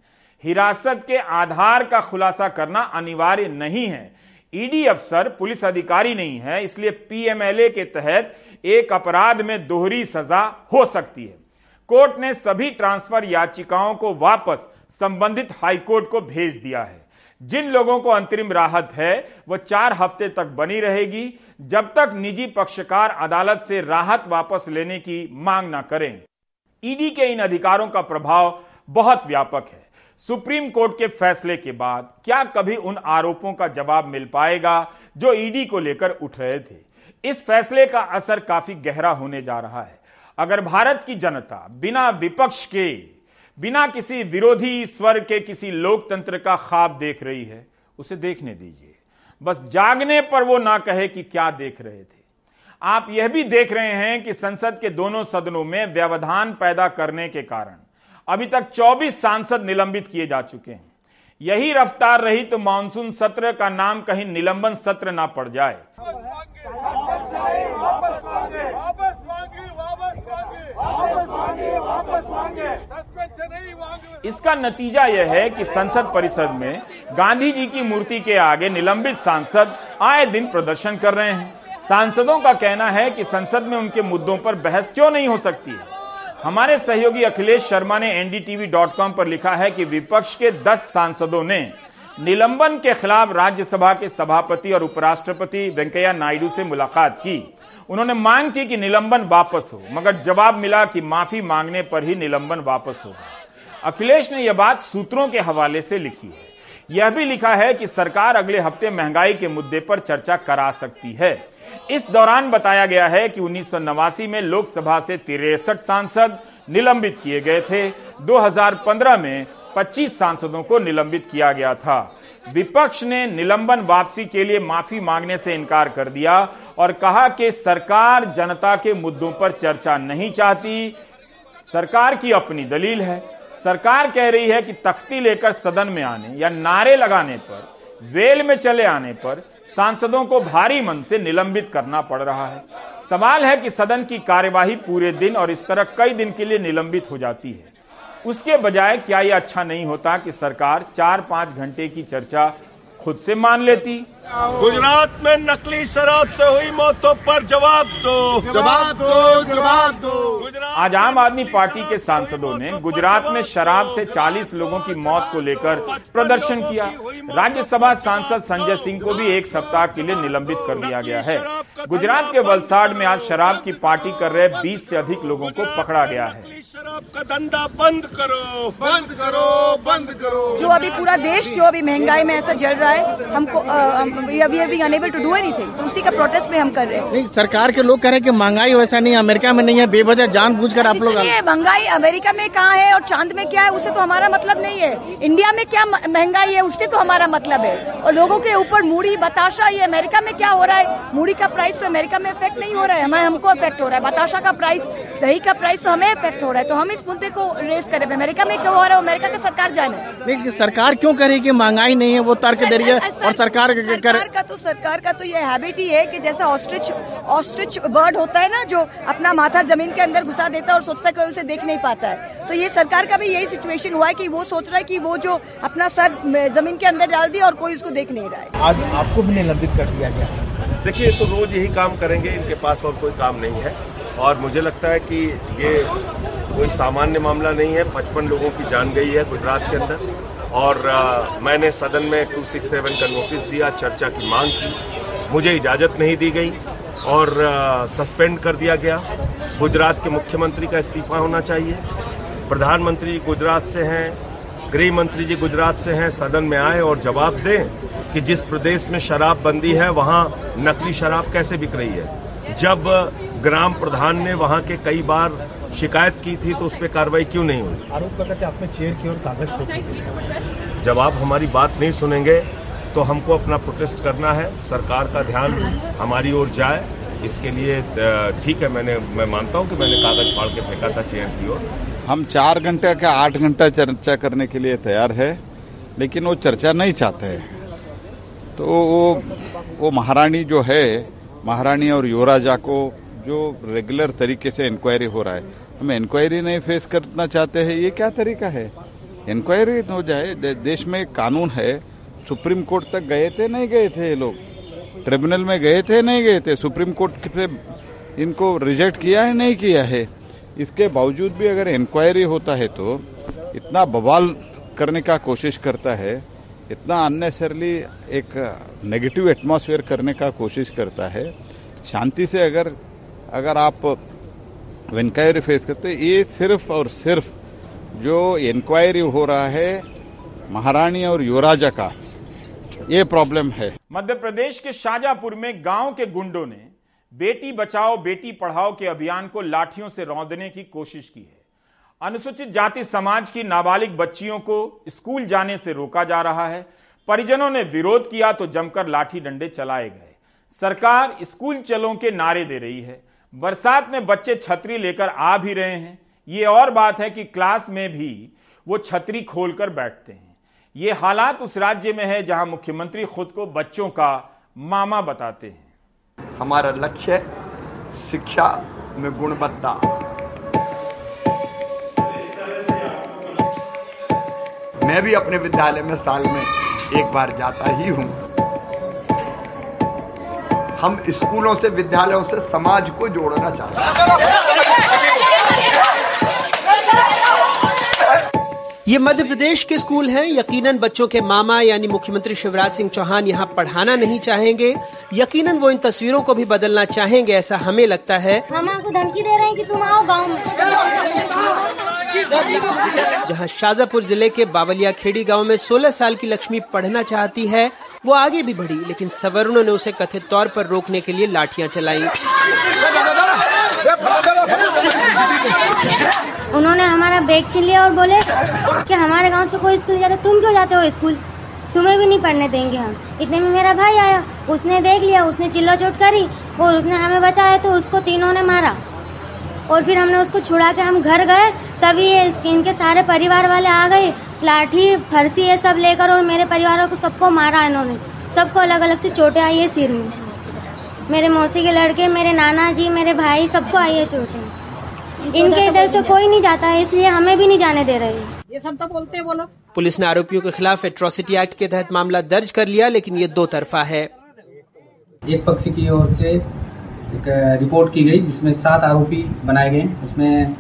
हिरासत के आधार का खुलासा करना अनिवार्य नहीं है। ईडी अफसर पुलिस अधिकारी नहीं है, इसलिए पीएमएलए के तहत एक अपराध में दोहरी सजा हो सकती है। कोर्ट ने सभी ट्रांसफर याचिकाओं को वापस संबंधित हाईकोर्ट को भेज दिया है। जिन लोगों को अंतरिम राहत है वह चार हफ्ते तक बनी रहेगी, जब तक निजी पक्षकार अदालत से राहत वापस लेने की मांग न करें। ईडी के इन अधिकारों का प्रभाव बहुत व्यापक है। सुप्रीम कोर्ट के फैसले के बाद क्या कभी उन आरोपों का जवाब मिल पाएगा जो ईडी को लेकर उठ रहे थे? इस फैसले का असर काफी गहरा होने जा रहा है। अगर भारत की जनता बिना विपक्ष के, बिना किसी विरोधी स्वर के किसी लोकतंत्र का ख्वाब देख रही है, उसे देखने दीजिए। बस जागने पर वो ना कहे कि क्या देख रहे थे। आप यह भी देख रहे हैं कि संसद के दोनों सदनों में व्यवधान पैदा करने के कारण अभी तक चौबीस सांसद निलंबित किए जा चुके हैं। यही रफ्तार रही तो मानसून सत्र का नाम कहीं निलंबन सत्र ना पड़ जाए। इसका नतीजा यह है कि संसद परिसर में गांधी जी की मूर्ति के आगे निलंबित सांसद आए दिन प्रदर्शन कर रहे हैं। सांसदों का कहना है कि संसद में उनके मुद्दों पर बहस क्यों नहीं हो सकती है। हमारे सहयोगी अखिलेश शर्मा ने N D T V dot com पर लिखा है कि विपक्ष के दस सांसदों ने निलंबन के खिलाफ राज्यसभा के सभापति और उपराष्ट्रपति वेंकैया नायडू से मुलाकात की। उन्होंने मांग की कि निलंबन वापस हो, मगर जवाब मिला कि माफी मांगने पर ही निलंबन वापस होगा। अखिलेश ने यह बात सूत्रों के हवाले से लिखी है। यह भी लिखा है कि सरकार अगले हफ्ते महंगाई के मुद्दे पर चर्चा करा सकती है। इस दौरान बताया गया है कि उन्नीस सौ नवासी में लोकसभा से तिरसठ सांसद निलंबित किए गए थे। दो हजार पंद्रह में पच्चीस सांसदों को निलंबित किया गया था। विपक्ष ने निलंबन वापसी के लिए माफी मांगने से इनकार कर दिया और कहा कि सरकार जनता के मुद्दों पर चर्चा नहीं चाहती। सरकार की अपनी दलील है। सरकार कह रही है कि तख्ती लेकर सदन में आने या नारे लगाने पर, वेल में चले आने पर सांसदों को भारी मन से निलंबित करना पड़ रहा है। सवाल है कि सदन की कार्यवाही पूरे दिन और इस तरह कई दिन के लिए निलंबित हो जाती है। उसके बजाय क्या यह अच्छा नहीं होता कि सरकार चार पांच घंटे की चर्चा खुद से मान लेती। गुजरात में नकली शराब से हुई मौतों पर जवाब दो, जवाब दो, जवाब दो। आज आम आदमी पार्टी के सांसदों ने गुजरात में शराब से चालीस लोगों की मौत को लेकर प्रदर्शन किया। राज्यसभा सांसद संजय सिंह को भी एक सप्ताह के लिए निलंबित कर दिया गया है। गुजरात के वलसाड में आज शराब की पार्टी कर रहे बीस से अधिक लोगों को पकड़ा गया है। शराब का धंधा बंद करो, बंद करो, बंद करो। जो अभी पूरा देश जो अभी महंगाई में ऐसा जल रहा है, हमको अनेबल टू डू एनीथिंग, तो उसी का प्रोटेस्ट में हम कर रहे हैं। नहीं, सरकार के लोग कह रहे हैं कि महंगाई वैसा नहीं है, अमेरिका में नहीं है, बेवजह जानबूझकर आप लोग। महंगाई अमेरिका में कहाँ है और चांद में क्या है उससे तो हमारा मतलब नहीं है। इंडिया में क्या महंगाई है उससे तो हमारा मतलब है। और लोगों के ऊपर मूढ़ी बताशा, ये अमेरिका में क्या हो रहा है, मूढ़ी का प्राइस तो अमेरिका में इफेक्ट नहीं हो रहा है, हमारे हमको इफेक्ट हो रहा है। बताशा का प्राइस, दही का प्राइस तो हमें इफेक्ट हो रहा है। तो हम इस मुद्दे को रेस करें, अमेरिका में क्यों हो रहा है, अमेरिका की सरकार जाने। सरकार क्यों कह रही है कि महंगाई नहीं है, वो तर्क दे रही है। और सरकार सरकार का तो सरकार का तो ये हैबिट ही है कि जैसे ऑस्ट्रिच ऑस्ट्रिच बर्ड होता है ना, जो अपना माथा जमीन के अंदर घुसा देता है और सोचता है कोई उसे देख नहीं पाता है। तो ये सरकार का भी यही सिचुएशन हुआ है कि वो सोच रहा है कि वो जो अपना सर जमीन के अंदर डाल दिया और कोई उसको देख नहीं रहा है। आज आपको भी निलंबित कर दिया गया। देखिए, तो रोज यही काम करेंगे, इनके पास और कोई काम नहीं है। और मुझे लगता है कि ये कोई सामान्य मामला नहीं है। पचपन लोगों की जान गई है गुजरात के अंदर। और आ, मैंने सदन में दो सौ सड़सठ का नोटिस दिया, चर्चा की मांग की, मुझे इजाज़त नहीं दी गई और आ, सस्पेंड कर दिया गया। गुजरात के मुख्यमंत्री का इस्तीफा होना चाहिए। प्रधानमंत्री जी गुजरात से हैं, गृह मंत्री जी गुजरात से हैं, सदन में आए और जवाब दें कि जिस प्रदेश में शराब बंदी है वहाँ नकली शराब कैसे बिक रही है। जब ग्राम प्रधान ने वहाँ के कई बार शिकायत की थी तो उस पर कार्रवाई क्यों नहीं हुई। आरोप लगा कि आपने चेयर की और कागज फेंके। जब आप हमारी बात नहीं सुनेंगे तो हमको अपना प्रोटेस्ट करना है। सरकार का ध्यान हमारी ओर जाए, इसके लिए ठीक है। मैंने मैं मानता हूँ कि मैंने कागज फाड़ के फेंका था चेयर की ओर। हम चार घंटे का आठ घंटा चर्चा करने के लिए तैयार है, लेकिन वो चर्चा नहीं चाहते है। तो वो, वो महारानी जो है, महारानी और युवराजा को जो रेगुलर तरीके से इंक्वायरी हो रहा है, हम इंक्वायरी नहीं फेस करना चाहते हैं। ये क्या तरीका है? इंक्वायरी हो जाए। दे, देश में कानून है। सुप्रीम कोर्ट तक गए थे, नहीं गए थे, ये लोग ट्रिब्यूनल में गए थे, नहीं गए थे, सुप्रीम कोर्ट से इनको रिजेक्ट किया है, नहीं किया है। इसके बावजूद भी अगर इंक्वायरी होता है तो इतना बवाल करने का कोशिश करता है, इतना अननेसेसरली एक नेगेटिव एटमॉस्फेयर करने का कोशिश करता है। शांति से अगर अगर आप इंक्वायरी फेस करते, ये सिर्फ और सिर्फ जो इंक्वायरी हो रहा है महारानी और युवराजा का, ये प्रॉब्लम है। मध्य प्रदेश के शाजापुर में गांव के गुंडों ने बेटी बचाओ बेटी पढ़ाओ के अभियान को लाठियों से रौंदने की कोशिश की है। अनुसूचित जाति समाज की नाबालिग बच्चियों को स्कूल जाने से रोका जा रहा है। परिजनों ने विरोध किया तो जमकर लाठी डंडे चलाए गए। सरकार स्कूल चलो के नारे दे रही है। बरसात में बच्चे छतरी लेकर आ भी रहे हैं। ये और बात है कि क्लास में भी वो छतरी खोलकर बैठते हैं। ये हालात उस राज्य में है जहां मुख्यमंत्री खुद को बच्चों का मामा बताते हैं। हमारा लक्ष्य शिक्षा में गुणवत्ता। मैं भी अपने विद्यालय में साल में एक बार जाता ही हूं। हम स्कूलों से, विद्यालयों से समाज को जोड़ना चाहते हैं। ये मध्य प्रदेश के स्कूल हैं। यकीनन बच्चों के मामा यानी मुख्यमंत्री शिवराज सिंह चौहान यहाँ पढ़ाना नहीं चाहेंगे। यकीनन वो इन तस्वीरों को भी बदलना चाहेंगे, ऐसा हमें लगता है। हम आपको धमकी दे रहे हैं कि तुम आओ गाँव में। जहां शाजापुर जिले के बावलिया खेड़ी गांव में सोलह साल की लक्ष्मी पढ़ना चाहती है, वो आगे भी बढ़ी, लेकिन सवर्णों ने उसे कथित तौर पर रोकने के लिए लाठियां चलाईं। उन्होंने हमारा बैग छीन लिया और बोले कि हमारे गांव से कोई स्कूल जाता, तुम क्यों जाते हो स्कूल, तुम्हें भी नहीं पढ़ने देंगे हम। इतने में मेरा भाई आया, उसने देख लिया, उसने चिल्ला चोट करी और उसने हमें बचाया, तो उसको तीनों ने मारा और फिर हमने उसको छुड़ा के हम घर गए। तभी ये इनके सारे परिवार वाले आ गए, लाठी फरसी ये सब लेकर, और मेरे परिवार को सबको मारा इन्होंने, सबको अलग अलग से चोटें आई है सिर में। मेरे मौसी के लड़के, मेरे नाना जी, मेरे भाई, सबको आई है चोटें। इनके इधर से कोई नहीं जाता है, इसलिए हमें भी नहीं जाने दे रही है, ये सब तो बोलते हैं वो लोग। पुलिस ने आरोपियों के खिलाफ एट्रोसिटी एक्ट के तहत मामला दर्ज कर लिया, लेकिन ये दो तरफा है। एक पक्ष की ओर से एक रिपोर्ट की गई जिसमें सात आरोपी बनाए गए, उसमें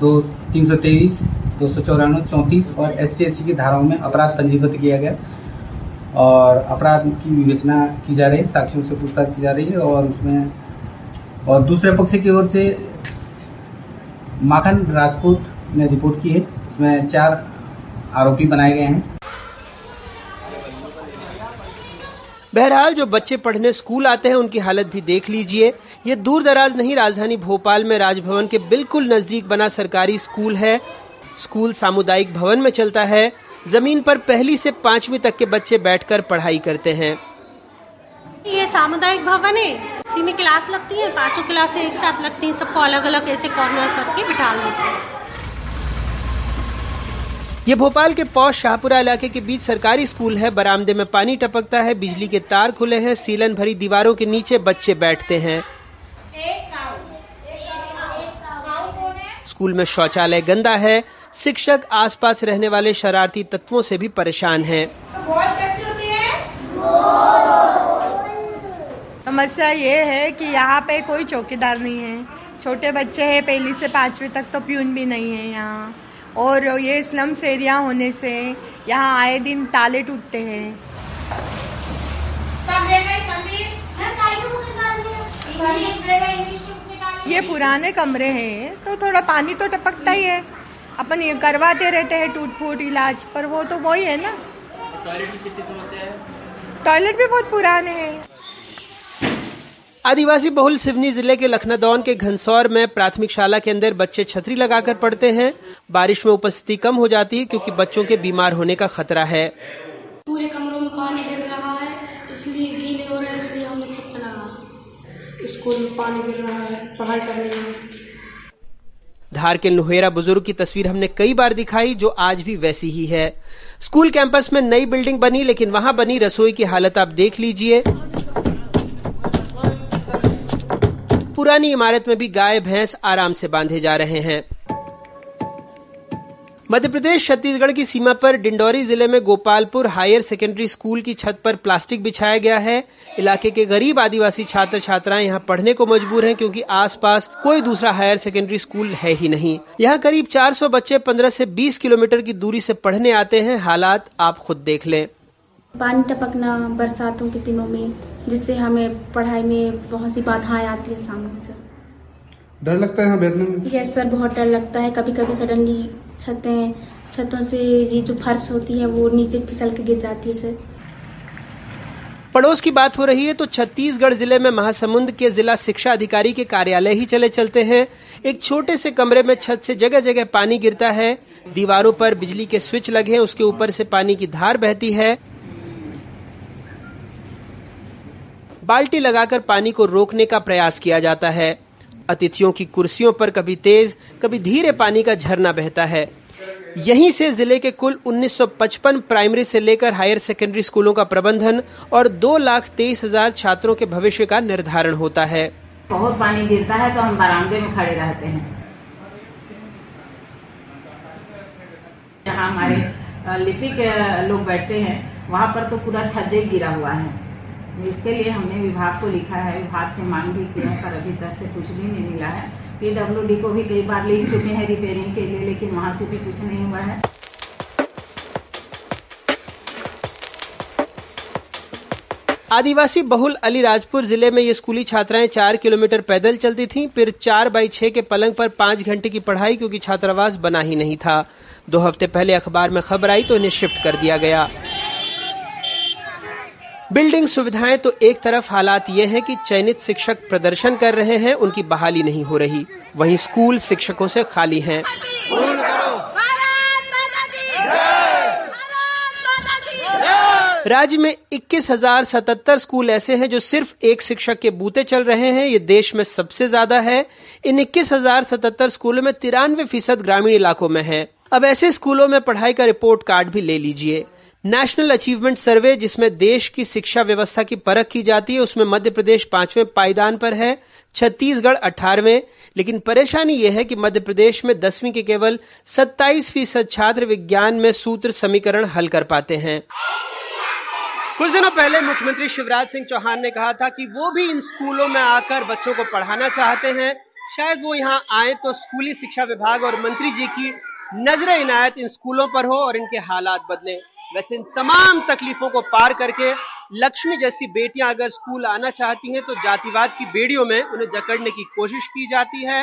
दो तीन सौ तेईस दो सौ चौरानवे चौंतीस और एस सी एस सी की धाराओं में अपराध पंजीबद्ध किया गया और अपराध की विवेचना की जा रही है, साक्षियों से पूछताछ की जा रही है। और उसमें और दूसरे पक्ष की ओर से माखन राजपूत ने रिपोर्ट की है, इसमें चार आरोपी बनाए गए हैं। बहरहाल जो बच्चे पढ़ने स्कूल आते हैं उनकी हालत भी देख लीजिए। ये दूर दराज नहीं, राजधानी भोपाल में राजभवन के बिल्कुल नजदीक बना सरकारी स्कूल है। स्कूल सामुदायिक भवन में चलता है। जमीन पर पहली से पांचवी तक के बच्चे बैठकर पढ़ाई करते हैं। ये सामुदायिक भवन है, इसी में क्लास लगती है, पांचों क्लासें एक साथ लगती है, सबको अलग अलग ऐसे कॉर्नर करके बिठा लेते हैं। ये भोपाल के पौष शाहपुरा इलाके के बीच सरकारी स्कूल है। बरामदे में पानी टपकता है, बिजली के तार खुले हैं, सीलन भरी दीवारों के नीचे बच्चे बैठते हैं। स्कूल में शौचालय गंदा है, शिक्षक आसपास रहने वाले शरारती तत्वों से भी परेशान हैं। समस्या ये है कि यहाँ पे कोई चौकीदार नहीं है, छोटे बच्चे हैं, पहली से पांचवी तक, तो प्यून भी नहीं है यहाँ। और ये स्लम्स एरिया होने से यहाँ आए दिन ताले टूटते हैं। ये पुराने कमरे हैं तो थोड़ा पानी तो टपकता ही है, अपन ये करवाते रहते हैं टूट फूट इलाज, पर वो तो वही है ना। टॉयलेट की कितनी समस्या है? टॉयलेट भी बहुत पुराने हैं। आदिवासी बहुल सिवनी जिले के लखनादौन के घनसौर में प्राथमिक शाला के अंदर बच्चे छतरी लगाकर पढ़ते हैं। बारिश में उपस्थिति कम हो जाती है क्योंकि बच्चों के बीमार होने का खतरा है। पूरे कमरों में पानी गिर रहा है, इसलिए गीले हो रहे हैं, इसलिए हमने छत लगा। स्कूल में पानी गिर रहा है, पढ़ाई करने में। धार के लोहेरा बुजुर्ग की तस्वीर हमने कई बार दिखाई, जो आज भी वैसी ही है। स्कूल कैंपस में नई बिल्डिंग बनी, लेकिन वहाँ बनी रसोई की हालत आप देख लीजिए। पुरानी इमारत में भी गाय भैंस आराम से बांधे जा रहे हैं। मध्य प्रदेश छत्तीसगढ़ की सीमा पर डिंडौरी जिले में गोपालपुर हायर सेकेंडरी स्कूल की छत पर प्लास्टिक बिछाया गया है। इलाके के गरीब आदिवासी छात्र छात्राएं यहां पढ़ने को मजबूर हैं क्योंकि आसपास कोई दूसरा हायर सेकेंडरी स्कूल है ही नहीं। यहां करीब चार सौ बच्चे पंद्रह से बीस किलोमीटर की दूरी से पढ़ने आते हैं। हालात आप खुद देख लें। पानी टपकना बरसातों के दिनों में, जिससे हमें पढ़ाई में बहुत सी बाधाएं आती है सामने से। डर लगता है यहाँ बैठने में? यस सर, बहुत डर लगता है। कभी कभी सडनली छतें छतों से ये जो फर्श होती है वो नीचे फिसल के गिर जाती है सर। पड़ोस की बात हो रही है तो छत्तीसगढ़ जिले में महासमुंद के जिला शिक्षा अधिकारी के कार्यालय ही चले चलते हैं। एक छोटे से कमरे में छत से जगह जगह पानी गिरता है, दीवारों पर बिजली के स्विच लगे हैं, उसके ऊपर से पानी की धार बहती है। बाल्टी लगाकर पानी को रोकने का प्रयास किया जाता है। अतिथियों की कुर्सियों पर कभी तेज कभी धीरे पानी का झरना बहता है। यहीं से जिले के कुल उन्नीस सौ पचपन प्राइमरी से लेकर हायर सेकेंडरी स्कूलों का प्रबंधन और दो लाख तेईस हजार छात्रों के भविष्य का निर्धारण होता है। बहुत पानी गिरता है तो हम बरामदे में खड़े रहते हैं। जहाँ हमारे लिपिक लोग बैठते हैं वहाँ पर तो पूरा छज्जे गिरा हुआ है। इसके लिए हमने विभाग को लिखा है, विभाग से मांग भी किया पर अभी तक से कुछ भी नहीं मिला है। पीडब्ल्यूडी को भी कई बार ले चुके हैं रिपेयरिंग के लिए, लेकिन वहां से भी कुछ नहीं हुआ है। आदिवासी बहुल अलीराजपुर जिले में ये स्कूली छात्राएं चार किलोमीटर पैदल चलती थीं, फिर चार बाई छः के पलंग पर पाँच घंटे की पढ़ाई क्योंकि छात्रावास बना ही नहीं था। दो हफ्ते पहले अखबार में खबर आई तो इन्हें शिफ्ट कर दिया गया। बिल्डिंग सुविधाएं तो एक तरफ, हालात ये हैं कि चयनित शिक्षक प्रदर्शन कर रहे हैं, उनकी बहाली नहीं हो रही। वहीं स्कूल शिक्षकों से खाली हैं। राज्य में इक्कीस हजार सतहत्तर स्कूल ऐसे हैं जो सिर्फ एक शिक्षक के बूते चल रहे हैं। ये देश में सबसे ज्यादा है। इन इक्कीस हजार सतहत्तर स्कूलों में तिरानवे फीसद ग्रामीण इलाकों में है। अब ऐसे स्कूलों में पढ़ाई का रिपोर्ट कार्ड भी ले लीजिए। नेशनल अचीवमेंट सर्वे, जिसमें देश की शिक्षा व्यवस्था की परख की जाती है, उसमें मध्य प्रदेश पांचवें पायदान पर है, छत्तीसगढ़ अठारहवें। लेकिन परेशानी यह है कि मध्य प्रदेश में दसवीं के केवल सत्ताईस फीसद छात्र विज्ञान में सूत्र समीकरण हल कर पाते हैं। कुछ दिनों पहले मुख्यमंत्री शिवराज सिंह चौहान ने कहा था कि वो भी इन स्कूलों में आकर बच्चों को पढ़ाना चाहते हैं। शायद वो यहाँ आए तो स्कूली शिक्षा विभाग और मंत्री जी की नजर इनायत इन स्कूलों पर हो और इनके हालात बदले। वैसे इन तमाम तकलीफों को पार करके लक्ष्मी जैसी बेटियां अगर स्कूल आना चाहती हैं तो जातिवाद की बेड़ियों में उन्हें जकड़ने की कोशिश की जाती है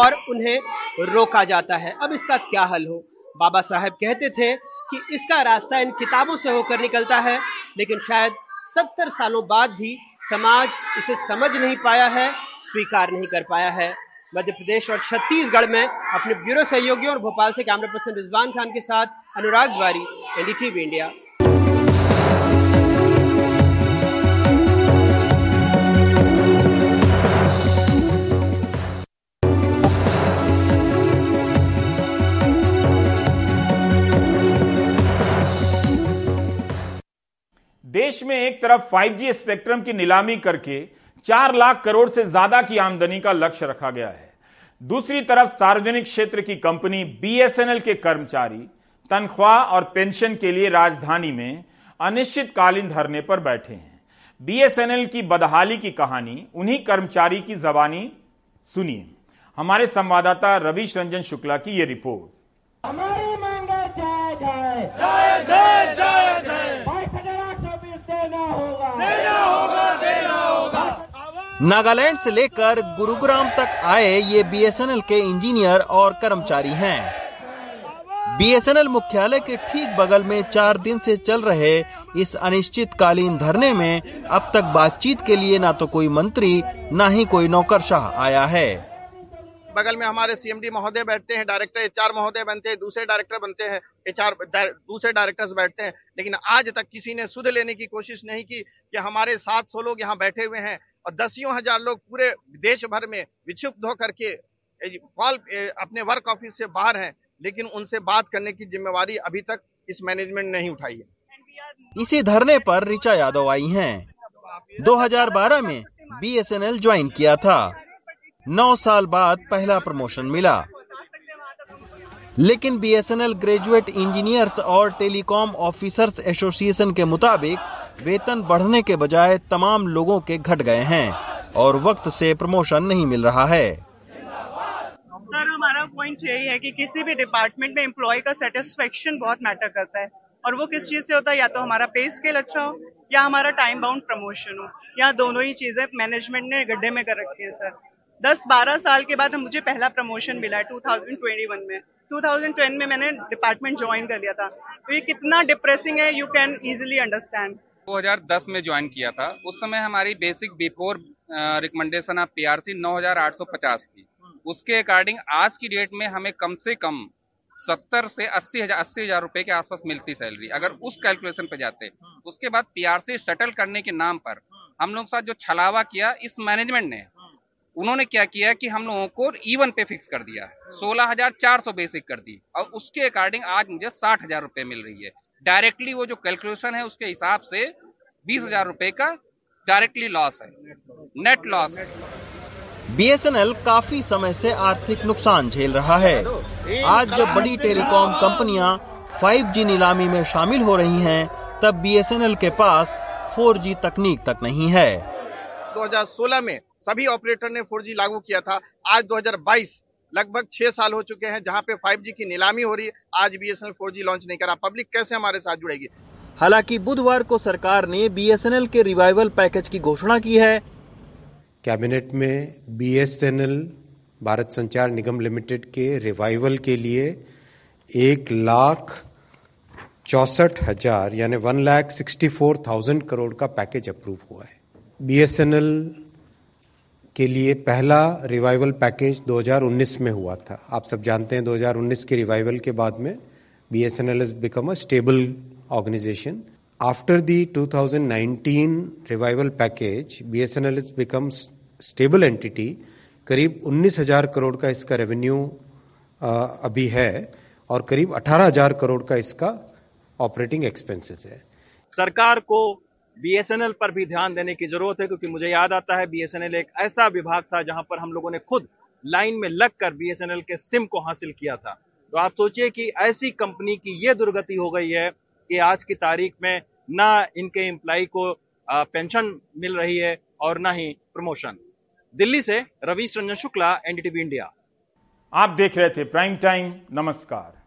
और उन्हें रोका जाता है। अब इसका क्या हल हो? बाबा साहब कहते थे कि इसका रास्ता इन किताबों से होकर निकलता है, लेकिन शायद सत्तर सालों बाद भी समाज इसे समझ नहीं पाया है, स्वीकार नहीं कर पाया है। मध्य प्रदेश और छत्तीसगढ़ में अपने ब्यूरो सहयोगियों और भोपाल से कैमरा पर्सन रिजवान खान के साथ अनुराग द्वारी, एनडीटीवी इंडिया। देश में एक तरफ फाइव जी स्पेक्ट्रम की नीलामी करके चार लाख करोड़ से ज्यादा की आमदनी का लक्ष्य रखा गया है। दूसरी तरफ सार्वजनिक क्षेत्र की कंपनी बीएसएनएल के कर्मचारी तनख्वाह और पेंशन के लिए राजधानी में अनिश्चितकालीन धरने पर बैठे हैं। बीएसएनएल की बदहाली की कहानी उन्हीं कर्मचारी की जबानी सुनिए। हमारे संवाददाता रवीश रंजन शुक्ला की ये रिपोर्ट। हमारी मांगे जाए जाए जाए जाए जाए जाए। देना होगा देना होगा देना होगा। नागालैंड से लेकर गुरुग्राम तक आए ये बीएसएनएल के इंजीनियर और कर्मचारी हैं। बीएसएनएल मुख्यालय के ठीक बगल में चार दिन से चल रहे इस अनिश्चितकालीन धरने में अब तक बातचीत के लिए ना तो कोई मंत्री ना ही कोई नौकरशाह आया है। बगल में हमारे सीएमडी महोदय बैठते हैं, डायरेक्टर एचआर महोदय बनते हैं, दूसरे डायरेक्टर बनते हैं, एचआर दूसरे डायरेक्टर्स बैठते हैं, लेकिन आज तक किसी ने सुध लेने की कोशिश नहीं की कि हमारे सात सौ लोग यहाँ बैठे हुए हैं और दसियों हजार लोग पूरे देश भर में विक्षुब्ध होकर के अपने वर्क ऑफिस से बाहर हैं, लेकिन उनसे बात करने की जिम्मेवारी अभी तक इस मैनेजमेंट ने ही उठाई है। इसी धरने पर ऋचा यादव आई हैं। दो हजार बारह में बीएसएनएल ज्वाइन किया था। नौ साल बाद पहला प्रमोशन मिला, लेकिन बीएसएनएल ग्रेजुएट इंजीनियर्स और टेलीकॉम ऑफिसर्स एसोसिएशन के मुताबिक वेतन बढ़ने के बजाय तमाम लोगों के घट गए हैं और वक्त से प्रमोशन नहीं मिल रहा है। सर, हमारा पॉइंट यही है कि किसी भी डिपार्टमेंट में एम्प्लॉय का सेटिस्फेक्शन बहुत मैटर करता है और वो किस चीज से होता है, या तो हमारा पे स्केल अच्छा हो या हमारा टाइम बाउंड प्रमोशन हो, या दोनों ही चीजें मैनेजमेंट ने गड्ढे में कर रखी है। सर, दस बारह साल के बाद मुझे पहला प्रमोशन मिला है दो हजार इक्कीस में। दो हजार दस में मैंने डिपार्टमेंट ज्वाइन कर लिया था, तो ये कितना डिप्रेसिंग है यू कैन इजीली अंडरस्टैंड। दो हजार दस में ज्वाइन किया था, उस समय हमारी basic before recommendation of PR थी नौ हजार आठ सौ पचास थी। उसके अकॉर्डिंग आज की डेट में हमें कम से कम सत्तर से अस्सी हजार अस्सी हजार रुपए के आसपास मिलती सैलरी, अगर उस कैलकुलेशन पे जाते। उसके बाद पीआरसी सेटल करने के नाम पर हम लोग के साथ जो छलावा किया इस मैनेजमेंट ने, उन्होंने क्या किया कि हम लोगों को इवन पे फिक्स कर दिया, सोलह हजार चार सौ बेसिक कर दी और उसके अकॉर्डिंग आज मुझे साठ हजार रुपए मिल रही है। डायरेक्टली वो जो कैलकुलेशन है उसके हिसाब से बीस हजार रुपए का डायरेक्टली लॉस है, नेट लॉस है। बीएसएनएल काफी समय से आर्थिक नुकसान झेल रहा है। आज जब बड़ी टेलीकॉम कंपनियां फाइव जी नीलामी में शामिल हो रही हैं, तब बीएसएनएल के पास फोर जी तकनीक तक नहीं है। दो हजार सोलह में सभी ऑपरेटर ने फोर जी लागू किया था। आज दो हजार बाईस, लगभग छह साल हो चुके हैं जहां पे फाइव जी की नीलामी हो रही है, आज बीएसएनएल फोर जी लॉन्च नहीं करा। पब्लिक कैसे हमारे साथ जुड़ेगी? हालांकि बुधवार को सरकार ने बीएसएनएल के रिवाइवल पैकेज की घोषणा की है। कैबिनेट में बीएसएनएल भारत संचार निगम लिमिटेड के रिवाइवल के लिए एक लाख चौसठ हजार यानी one lakh sixty four thousand crore का पैकेज अप्रूव हुआ है। बीएसएनएल के लिए पहला रिवाइवल पैकेज दो हज़ार उन्नीस में हुआ था। आप सब जानते हैं दो हज़ार उन्नीस के रिवाइवल के बाद में BSNL has become a stable organisation. After the two thousand nineteen revival package BSNL has become stable entity. करीब उन्नीस हज़ार करोड़ का इसका रेवेन्यू अभी है और करीब अठारह हज़ार करोड़ का इसका ऑपरेटिंग एक्सपेंसेस है। सरकार को बीएसएनएल पर भी ध्यान देने की जरूरत है, क्योंकि मुझे याद आता है बीएसएनएल एक ऐसा विभाग था जहां पर हम लोगों ने खुद लाइन में लगकर बीएसएनएल के सिम को हासिल किया था। तो आप सोचिए कि ऐसी कंपनी की ये दुर्गति हो गई है कि आज की तारीख में ना इनके एम्प्लाई को पेंशन मिल रही है और ना ही प्रमोशन। दिल्ली से रवीश रंजन शुक्ला, एनडीटीवी इंडिया। आप देख रहे थे प्राइम टाइम। नमस्कार।